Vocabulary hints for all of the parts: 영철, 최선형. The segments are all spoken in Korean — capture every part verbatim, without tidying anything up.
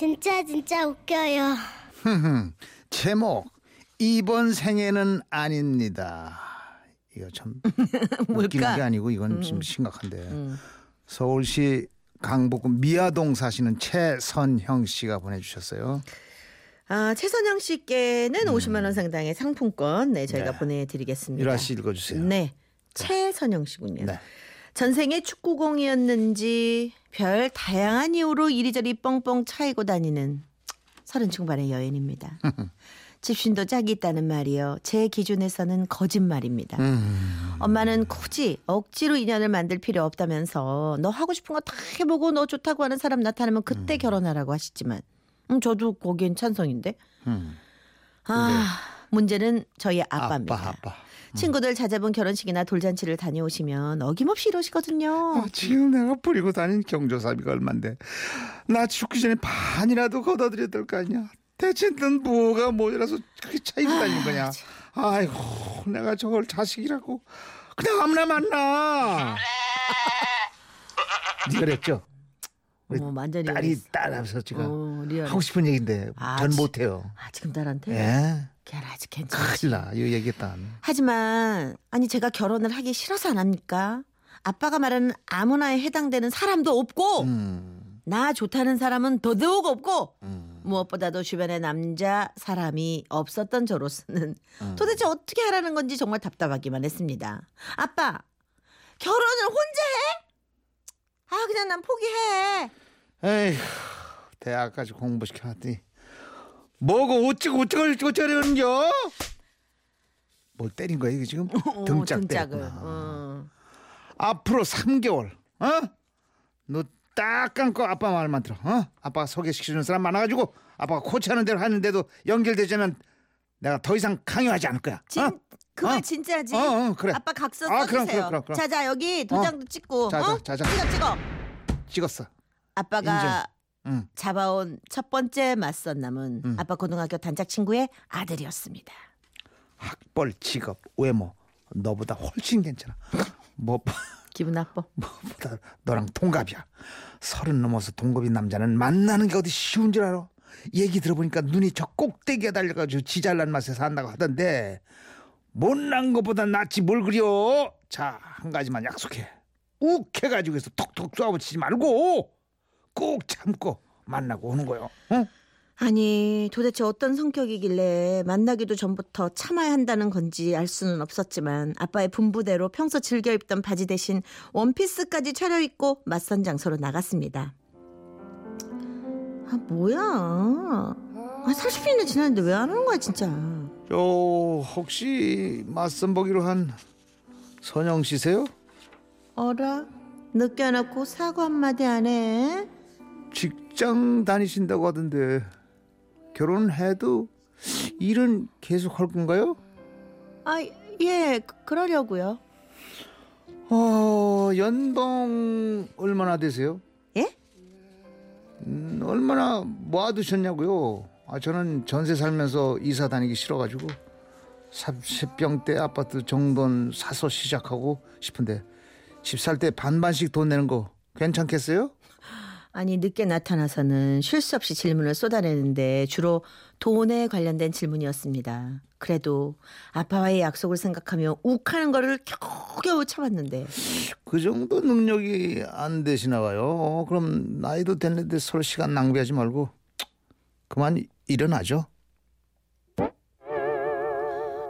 진짜 진짜 웃겨요. 제목 이번 생에는 아닙니다. 이거 참 웃기는 게 아니고 이건 음. 좀 심각한데 음. 서울시 강북구 미아동 사시는 최선형 씨가 보내주셨어요. 아, 최선형 씨께는 음. 오십만 원 상당의 상품권 네 저희가 네. 보내드리겠습니다. 유라 씨 읽어주세요. 네, 최선형 씨군요. 네. 전생에 축구공이었는지 별 다양한 이유로 이리저리 뻥뻥 차이고 다니는 서른 중반의 여인입니다. 집신도 짝이 있다는 말이요. 제 기준에서는 거짓말입니다. 음. 엄마는 굳이 억지로 인연을 만들 필요 없다면서 너 하고 싶은 거 다 해보고 너 좋다고 하는 사람 나타나면 그때 음. 결혼하라고 하시지만 음, 저도 거기엔 찬성인데. 음. 아 문제는 저희 아빠입니다. 아빠, 아빠. 친구들 찾아본 결혼식이나 돌잔치를 다녀오시면 어김없이 이러시거든요. 아, 지금 내가 뿌리고 다닌 경조사비가 얼만데 나 죽기 전에 반이라도 걷어들여야 될 거 아니야. 대체 넌 뭐가 모자라서 그렇게 차이고 다닌 거냐. 참. 아이고 내가 저걸 자식이라고 그냥 아무나 만나. 네가 그랬죠? 어머, 완전히 딸이 딸 앞서 지금 오, 하고 싶은 얘기인데 아, 전 못해요. 아 지금 딸한테? 예. 걔는 아직 괜찮아. 큰일 나. 이거 얘기했다. 하지만 아니 제가 결혼을 하기 싫어서 안 합니까? 아빠가 말하는 아무나에 해당되는 사람도 없고 음. 나 좋다는 사람은 더더욱 없고 음. 무엇보다도 주변에 남자 사람이 없었던 저로서는 음. 도대체 어떻게 하라는 건지 정말 답답하기만 했습니다. 아빠 결혼을 혼자 해? 아 그냥 난 포기해. 에휴 대학까지 공부시켜놨더니 뭐고 어쩌고 어쩌고 어쩌고 저러는겨? 뭘 때린 거야 이게 지금? 등짝 때렸구나. 어. 앞으로 삼 개월 어? 너 딱 감고 아빠 말만 들어. 어? 아빠가 소개시켜주는 사람 많아가지고 아빠가 코치하는 대로 하는데도 연결되지 않으면 내가 더 이상 강요하지 않을 거야. 진... 어? 그말 어? 진짜지? 어, 어, 그래. 아빠 각서 써주세요. 아, 그럼, 그럼, 그럼, 그럼. 자자 여기 도장도 어. 찍고 자, 어? 자, 자, 자. 찍어 찍어. 찍었어. 아빠가 응. 잡아온 첫 번째 맞선남은 응. 아빠 고등학교 단짝 친구의 아들이었습니다. 학벌, 직업, 외모 너보다 훨씬 괜찮아. 뭐 기분 나빠? 뭐보다 너랑 동갑이야. 서른 넘어서 동갑인 남자는 만나는 게 어디 쉬운 줄 알아? 얘기 들어보니까 눈이 저 꼭대기에 달려가지고 지잘난 맛에 산다고 하던데 못난 것보다 낫지 뭘 그려. 자 한 가지만 약속해. 욱해가지고 해서 톡톡 쏘아붙이지 말고 꼭 참고 만나고 오는 거요. 응? 아니 도대체 어떤 성격이길래 만나기도 전부터 참아야 한다는 건지 알 수는 없었지만 아빠의 분부대로 평소 즐겨 입던 바지 대신 원피스까지 차려입고 맞선 장소로 나갔습니다. 아 뭐야 아, 사십 분이나 지났는데 왜 안 오는 거야 진짜. 저 혹시 맞선 보기로 한 선영 씨세요? 어라 느껴놓고 사과 한마디 안 해. 직장 다니신다고 하던데 결혼해도 일은 계속 할 건가요? 아 예 그러려고요. 어 연봉 얼마나 되세요? 예? 음, 얼마나 모아두셨냐고요? 아 저는 전세 살면서 이사 다니기 싫어가지고 삼십 평 대 아파트 정돈 사서 시작하고 싶은데 집 살 때 반반씩 돈 내는 거 괜찮겠어요? 아니 늦게 나타나서는 쉴 수 없이 질문을 쏟아내는데 주로 돈에 관련된 질문이었습니다. 그래도 아빠와의 약속을 생각하며 욱하는 거를 겨우겨우 참았는데 그 정도 능력이 안 되시나 봐요. 그럼 나이도 됐는데 서로 시간 낭비하지 말고 그만 일어나죠.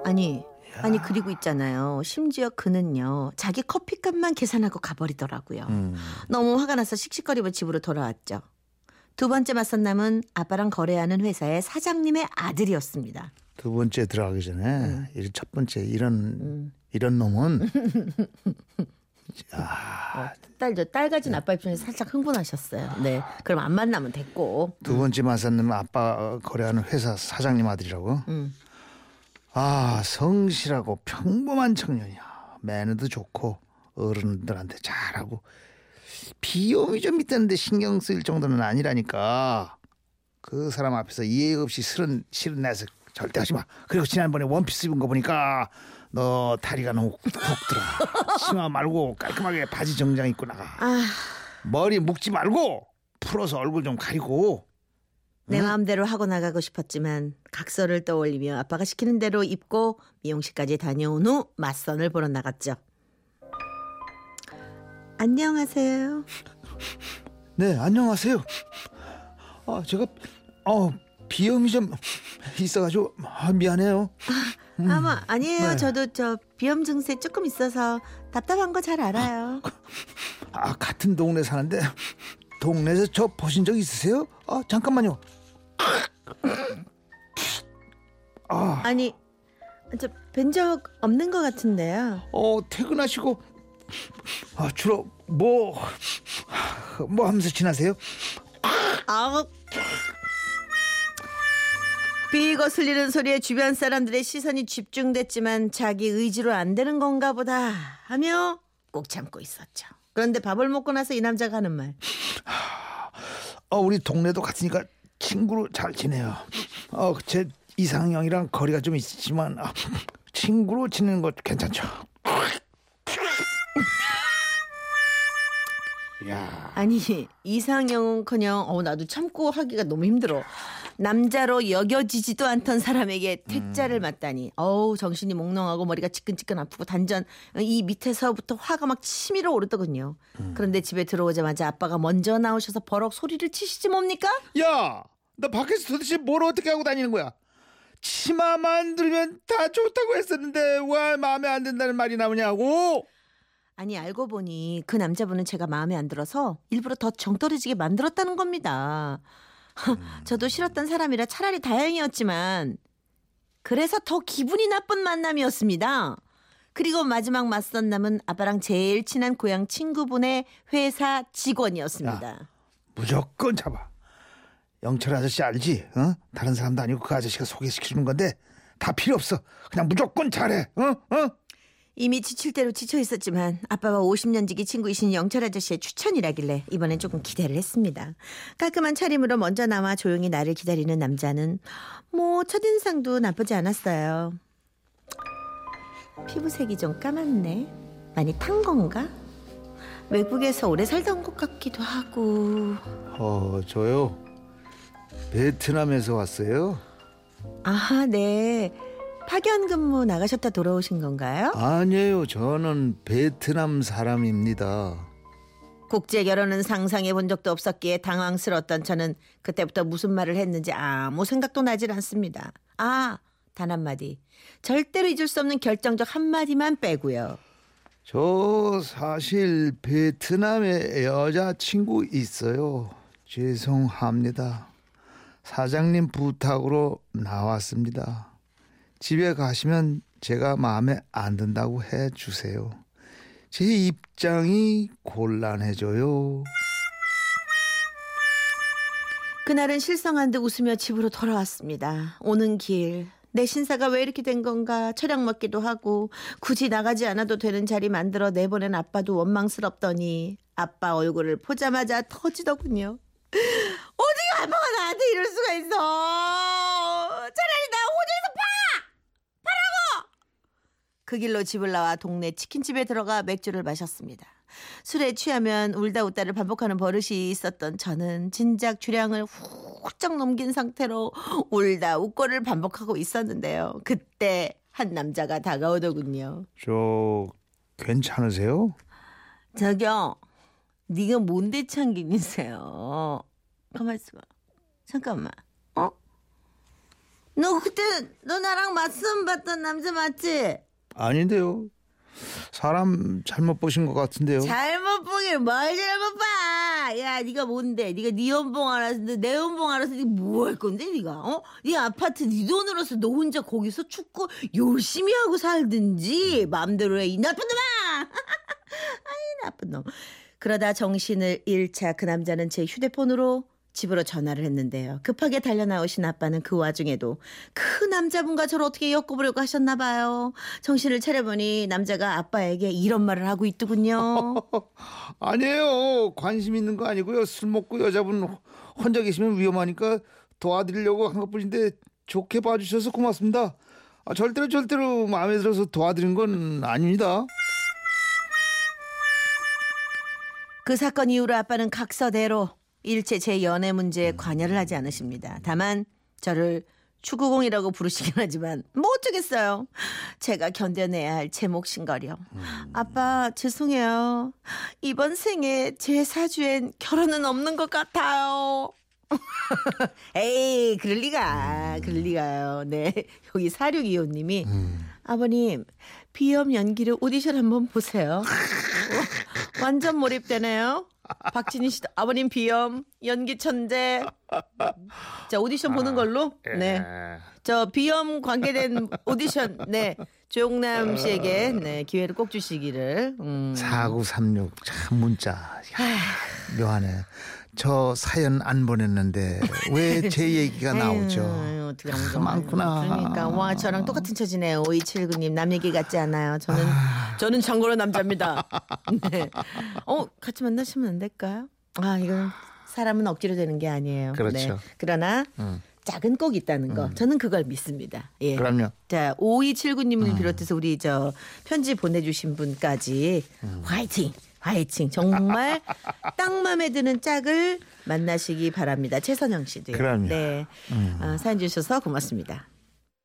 아니 아니 그리고 있잖아요. 심지어 그는요 자기 커피값만 계산하고 가버리더라고요. 음. 너무 화가 나서 씩씩거리며 집으로 돌아왔죠. 두 번째 맞선남은 아빠랑 거래하는 회사의 사장님의 아들이었습니다. 두 번째 들어가기 전에 음. 첫 번째 이런 음. 이런 놈은 아, 어, 딸, 저 딸 가진 아빠 입장에서 살짝 흥분하셨어요. 네, 그럼 안 만나면 됐고. 두 번째 맞선남은 아빠 거래하는 회사 사장님 아들이라고? 음. 아 성실하고 평범한 청년이야. 매너도 좋고 어른들한테 잘하고 비염이 좀 있다는데 신경 쓸 정도는 아니라니까. 그 사람 앞에서 예의 없이 실은 실은 내서 절대 하지 마. 그리고 지난번에 원피스 입은 거 보니까 너 다리가 너무 굵더라. 치마 말고 깔끔하게 바지 정장 입고 나가. 아... 머리 묶지 말고 풀어서 얼굴 좀 가리고 내 마음대로 하고 나가고 싶었지만 각서를 떠올리며 아빠가 시키는 대로 입고 미용실까지 다녀온 후 맞선을 보러 나갔죠. 안녕하세요. 네, 안녕하세요. 아, 제가 어, 비염이 좀 있어가지고 아, 미안해요. 음, 아마 뭐, 아니에요. 네. 저도 저 비염 증세 조금 있어서 답답한 거 잘 알아요. 아, 같은 동네 사는데 동네에서 저 보신 적 있으세요? 아, 잠깐만요. 아. 아니, 저 뵌 적 없는 것 같은데요. 어, 퇴근하시고 아, 주로 뭐 뭐 하면서 지나세요? 아우, 비 거슬리는 소리에 주변 사람들의 시선이 집중됐지만 자기 의지로 안 되는 건가 보다 하며 꼭 참고 있었죠. 그런데 밥을 먹고 나서 이 남자가 하는 말. 어, 우리 동네도 같으니까 친구로 잘 지내요. 어, 제 이상형이랑 거리가 좀 있지만 어, 친구로 지내는 거 괜찮죠. 야. 아니, 이상형은커녕 어, 나도 참고 하기가 너무 힘들어. 남자로 여겨지지도 않던 사람에게 퇴짜를 음. 맞다니. 어우, 정신이 몽롱하고 머리가 지끈지끈 아프고 단전 이 밑에서부터 화가 막 치밀어 오르더군요. 음. 그런데 집에 들어오자마자 아빠가 먼저 나오셔서 버럭 소리를 치시지 뭡니까? 야, 나 밖에서 도대체 뭘 어떻게 하고 다니는 거야? 치마만 들면 다 좋다고 했었는데 왜 마음에 안 든다는 말이 나오냐고. 아니, 알고 보니 그 남자분은 제가 마음에 안 들어서 일부러 더 정떨어지게 만들었다는 겁니다. 저도 싫었던 사람이라 차라리 다행이었지만 그래서 더 기분이 나쁜 만남이었습니다. 그리고 마지막 맞선남은 아빠랑 제일 친한 고향 친구분의 회사 직원이었습니다. 야, 무조건 잡아. 영철 아저씨 알지? 어? 다른 사람도 아니고 그 아저씨가 소개시켜주는 건데 다 필요 없어. 그냥 무조건 잘해. 어? 어? 이미 지칠 대로 지쳐있었지만 아빠와 오십 년 지기 친구이신 영철 아저씨의 추천이라길래 이번엔 조금 기대를 했습니다. 깔끔한 차림으로 먼저 나와 조용히 나를 기다리는 남자는 뭐 첫인상도 나쁘지 않았어요. 피부색이 좀 까맣네. 많이 탄 건가? 외국에서 오래 살던 것 같기도 하고. 어, 저요? 베트남에서 왔어요? 아, 네. 파견 근무 나가셨다 돌아오신 건가요? 아니에요. 저는 베트남 사람입니다. 국제 결혼은 상상해 본 적도 없었기에 당황스러웠던 저는 그때부터 무슨 말을 했는지 아무 생각도 나질 않습니다. 아, 단 한마디. 절대로 잊을 수 없는 결정적 한마디만 빼고요. 저 사실 베트남에 여자친구 있어요. 죄송합니다. 사장님 부탁으로 나왔습니다. 집에 가시면 제가 마음에 안 든다고 해주세요. 제 입장이 곤란해져요. 그날은 실성한 듯 웃으며 집으로 돌아왔습니다. 오는 길, 내 신사가 왜 이렇게 된 건가 철학 먹기도 하고 굳이 나가지 않아도 되는 자리 만들어 내보낸 아빠도 원망스럽더니 아빠 얼굴을 보자마자 터지더군요. 어디가 아빠가 나한테 이럴 수가 있어. 차라리 나 호주에서 파! 그 길로 집을 나와 동네 치킨집에 들어가 맥주를 마셨습니다. 술에 취하면 울다 웃다를 반복하는 버릇이 있었던 저는 진작 주량을 훌쩍 넘긴 상태로 울다 웃고를 반복하고 있었는데요. 그때 한 남자가 다가오더군요. 저 괜찮으세요? 저기요. 네가 뭔데 참견이세요? 가만 있어봐. 잠깐만. 어? 너 그때 너 나랑 맞선 봤던 남자 맞지? 아닌데요. 사람 잘못 보신 것 같은데요. 잘못 보길 뭘 잘못 봐. 야, 네가 뭔데? 네가 네 연봉 알아서 내 연봉 알아서 네가 뭐 할 건데 네가? 어? 네 아파트 네 돈으로서 너 혼자 거기서 축구 열심히 하고 살든지 마음대로 해. 이 나쁜 놈아. 아이, 나쁜 놈. 그러다 정신을 잃자 그 남자는 제 휴대폰으로 집으로 전화를 했는데요. 급하게 달려나오신 아빠는 그 와중에도 그 남자분과 저를 어떻게 엮어보려고 하셨나 봐요. 정신을 차려보니 남자가 아빠에게 이런 말을 하고 있더군요. 아니에요. 관심 있는 거 아니고요. 술 먹고 여자분 혼자 계시면 위험하니까 도와드리려고 한 것뿐인데 좋게 봐주셔서 고맙습니다. 아, 절대로 절대로 마음에 들어서 도와드린 건 아닙니다. 그 사건 이후로 아빠는 각서대로 일체 제 연애 문제에 관여를 하지 않으십니다. 다만 저를 축구공이라고 부르시긴 하지만 뭐 어쩌겠어요. 제가 견뎌내야 할 제 몫인 거려. 음. 아빠 죄송해요. 이번 생에 제 사주엔 결혼은 없는 것 같아요. 에이 그럴 리가. 음. 그럴 리가요. 네 여기 사육이호님이 음. 아버님 비염 연기로 오디션 한번 보세요. 완전 몰입되네요. 박진희 씨도 아버님 비염 연기 천재. 자 오디션 보는 걸로. 네, 저 비염 관계된 오디션 네 조용남 씨에게 네 기회를 꼭 주시기를. 음. 사구삼육 참 문자 야, 묘하네. 저 사연 안 보냈는데 왜 제 얘기가 나오죠? 에휴, 어떻게 참 많구나. 그러니까 와 저랑 똑같은 처지네요. 오이칠구님 남 얘기 같지 않아요. 저는 아... 저는 참고로 남자입니다. 네. 어 같이 만나시면 안 될까요? 아 이건 사람은 억지로 되는 게 아니에요. 그렇죠. 네. 그러나 음. 작은 꼭 있다는 거. 음. 저는 그걸 믿습니다. 예. 그럼요. 자 오이칠구님을 음. 비롯해서 우리 저 편지 보내주신 분까지 음. 화이팅. 화이팅. 정말 딱 마음에 드는 짝을 만나시기 바랍니다. 최선형 씨도요. 그럼요. 네. 음. 어, 사연 주셔서 고맙습니다.